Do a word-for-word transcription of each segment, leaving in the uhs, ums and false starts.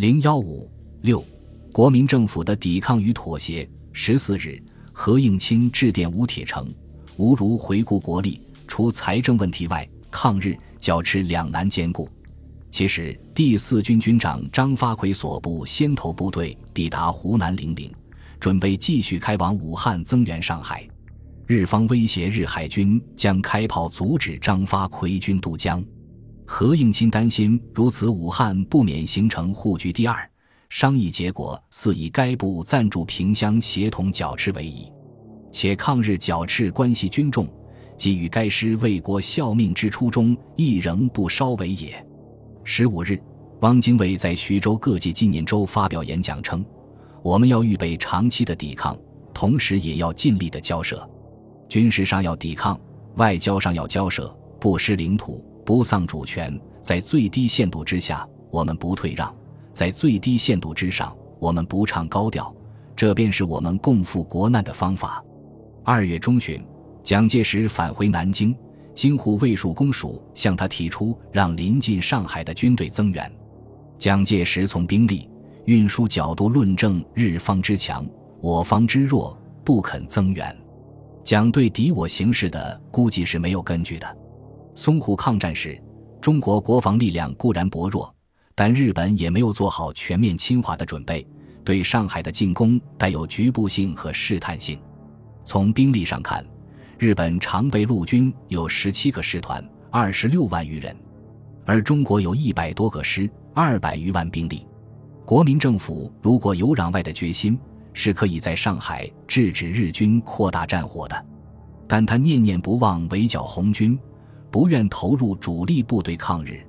零一五六国民政府的抵抗与妥协。十四日，何应钦致电吴铁城，吴如回顾国力，除财政问题外，抗日剿持两难兼顾。其实第四军军长张发奎所部先头部队抵达湖南零陵，准备继续开往武汉增援上海。日方威胁日海军将开炮阻止张发奎军渡江，何应钦担心如此武汉不免形成沪局第二，商议结果似以该部暂驻萍乡协同剿赤为宜，且抗日剿赤关系军重，即与该师为国效命之初衷亦仍不稍为也。十五日，汪精卫在徐州各界纪念周发表演讲称，我们要预备长期的抵抗，同时也要尽力的交涉，军事上要抵抗，外交上要交涉，不失领土，不丧主权，在最低限度之下我们不退让，在最低限度之上我们不唱高调，这便是我们共赴国难的方法。二月中旬，蒋介石返回南京，京沪卫戍公署向他提出让临近上海的军队增援。蒋介石从兵力、运输角度论证日方之强，我方之弱，不肯增援。蒋对敌我形势的估计是没有根据的。淞沪抗战时，中国国防力量固然薄弱，但日本也没有做好全面侵华的准备，对上海的进攻带有局部性和试探性。从兵力上看，日本常备陆军有十七个师团，二十六万余人，而中国有一百多个师，二百余万兵力。国民政府如果有攘外的决心，是可以在上海制止日军扩大战火的，但他念念不忘围剿红军，不愿投入主力部队抗日。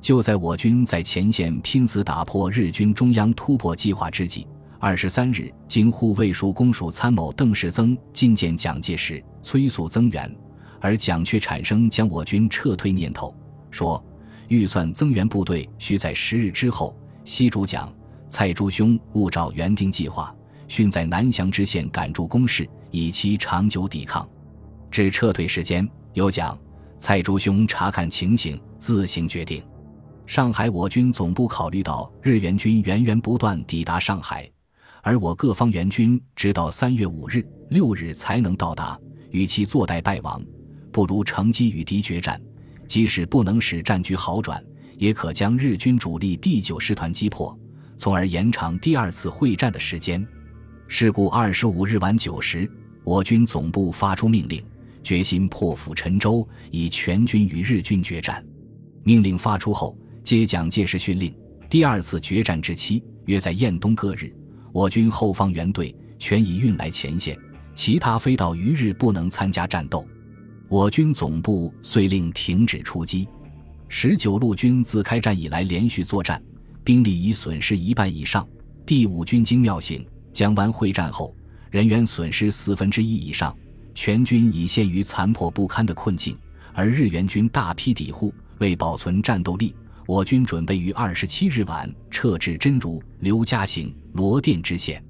就在我军在前线拼死打破日军中央突破计划之际，二十三日，京沪卫戍公署参谋邓世增觐见蒋介石，催促增援，而蒋却产生将我军撤退念头，说预算增援部队需在十日之后。西主蒋、蔡诸兄勿照原定计划，迅在南翔知县赶筑工事，以期长久抵抗。至撤退时间，由蒋、蔡诸兄查看情形，自行决定。上海我军总部考虑到日援军源源不断抵达上海，而我各方援军直到三月五日、六日才能到达，与其坐待败亡，不如乘机与敌决战，即使不能使战局好转，也可将日军主力第九师团击破，从而延长第二次会战的时间。是故二十五日晚九时，我军总部发出命令，决心破釜沉舟，以全军与日军决战。命令发出后，接蒋介石训令，第二次决战之期约在雁东各日，我军后方援队全已运来前线，其他非到余日不能参加战斗。我军总部遂令停止出击。十九路军自开战以来连续作战，兵力已损失一半以上。第五军经妙行、江湾会战后，人员损失四分之一以上，全军已陷于残破不堪的困境，而日援军大批抵沪，为保存战斗力，我军准备于二十七日晚撤至真如、刘家行、罗店知县。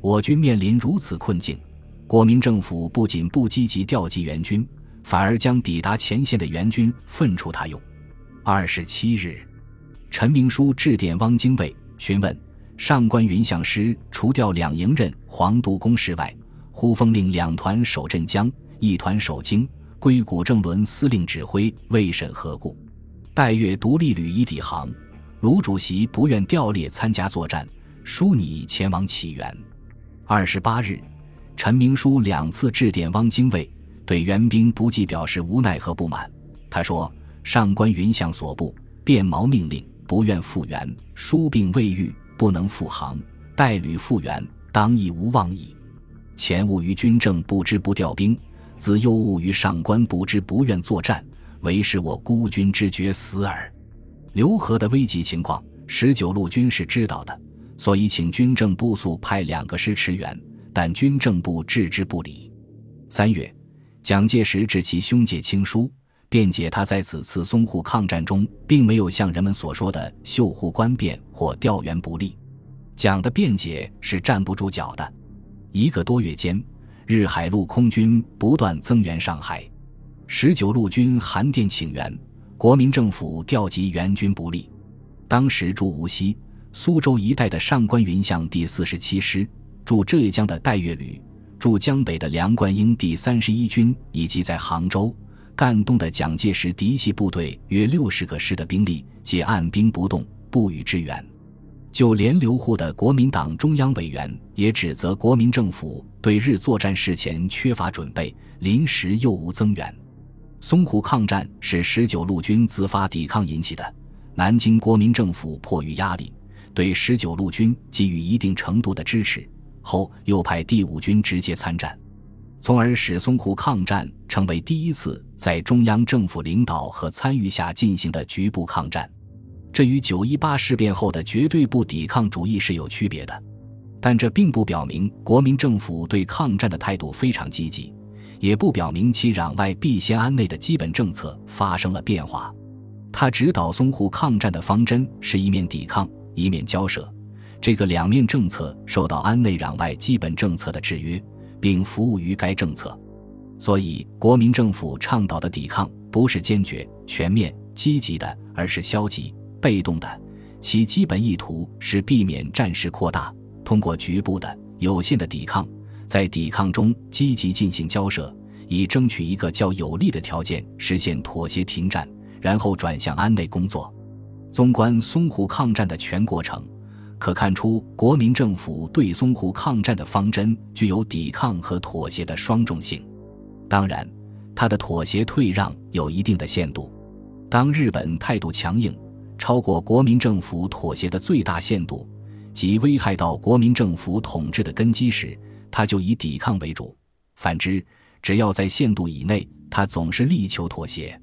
我军面临如此困境，国民政府不仅不积极调集援军，反而将抵达前线的援军分出他用。二十七日，陈明书致电汪精卫，询问上官云相师除掉两营任黄渡公事外，忽奉令两团守镇江，一团守京，归谷正伦司令指挥，未审何故。戴月独立旅已抵航，卢主席不愿调列参加作战，疏拟前往起源。二十八日，陈明书两次致电汪精卫，对援兵不计表示无奈和不满。他说上官云相所部变毛命令，不愿复原，疏病未愈，不能复航，待旅复原，当亦无望矣。前误于军政，不知不调兵，自又误于上官，不知不愿作战，为是我孤军之决死耳。浏河的危急情况，十九路军是知道的，所以请军政部速派两个师驰援，但军政部置之不理。三月，蒋介石致其兄姐亲书，辩解他在此次淞沪抗战中并没有像人们所说的袖护官变或调援不力。蒋的辩解是站不住脚的。一个多月间，日海陆空军不断增援上海，十九路军函电请援，国民政府调集援军不力。当时驻无锡，苏州一带的上官云相第四十七师、驻浙江的戴月旅、驻江北的梁冠英第三十一军，以及在杭州、赣东的蒋介石嫡系部队约六十个师的兵力，皆按兵不动，不予支援。就连留沪的国民党中央委员也指责国民政府对日作战事前缺乏准备，临时又无增援。淞沪抗战是十九路军自发抵抗引起的，南京国民政府迫于压力，对十九路军给予一定程度的支持，后又派第五军直接参战，从而使淞沪抗战成为第一次在中央政府领导和参与下进行的局部抗战。这与九一八事变后的绝对不抵抗主义是有区别的，但这并不表明国民政府对抗战的态度非常积极，也不表明其攘外必先安内的基本政策发生了变化。他指导淞沪抗战的方针是一面抵抗，一面交涉，这个两面政策受到安内攘外基本政策的制约，并服务于该政策。所以国民政府倡导的抵抗不是坚决、全面、积极的，而是消极、被动的，其基本意图是避免战事扩大，通过局部的、有限的抵抗，在抵抗中积极进行交涉，以争取一个较有利的条件，实现妥协停战，然后转向安内工作。纵观淞沪抗战的全过程，可看出国民政府对淞沪抗战的方针具有抵抗和妥协的双重性。当然，它的妥协退让有一定的限度，当日本态度强硬超过国民政府妥协的最大限度，即危害到国民政府统治的根基时，他就以抵抗为主；反之，只要在限度以内，他总是力求妥协。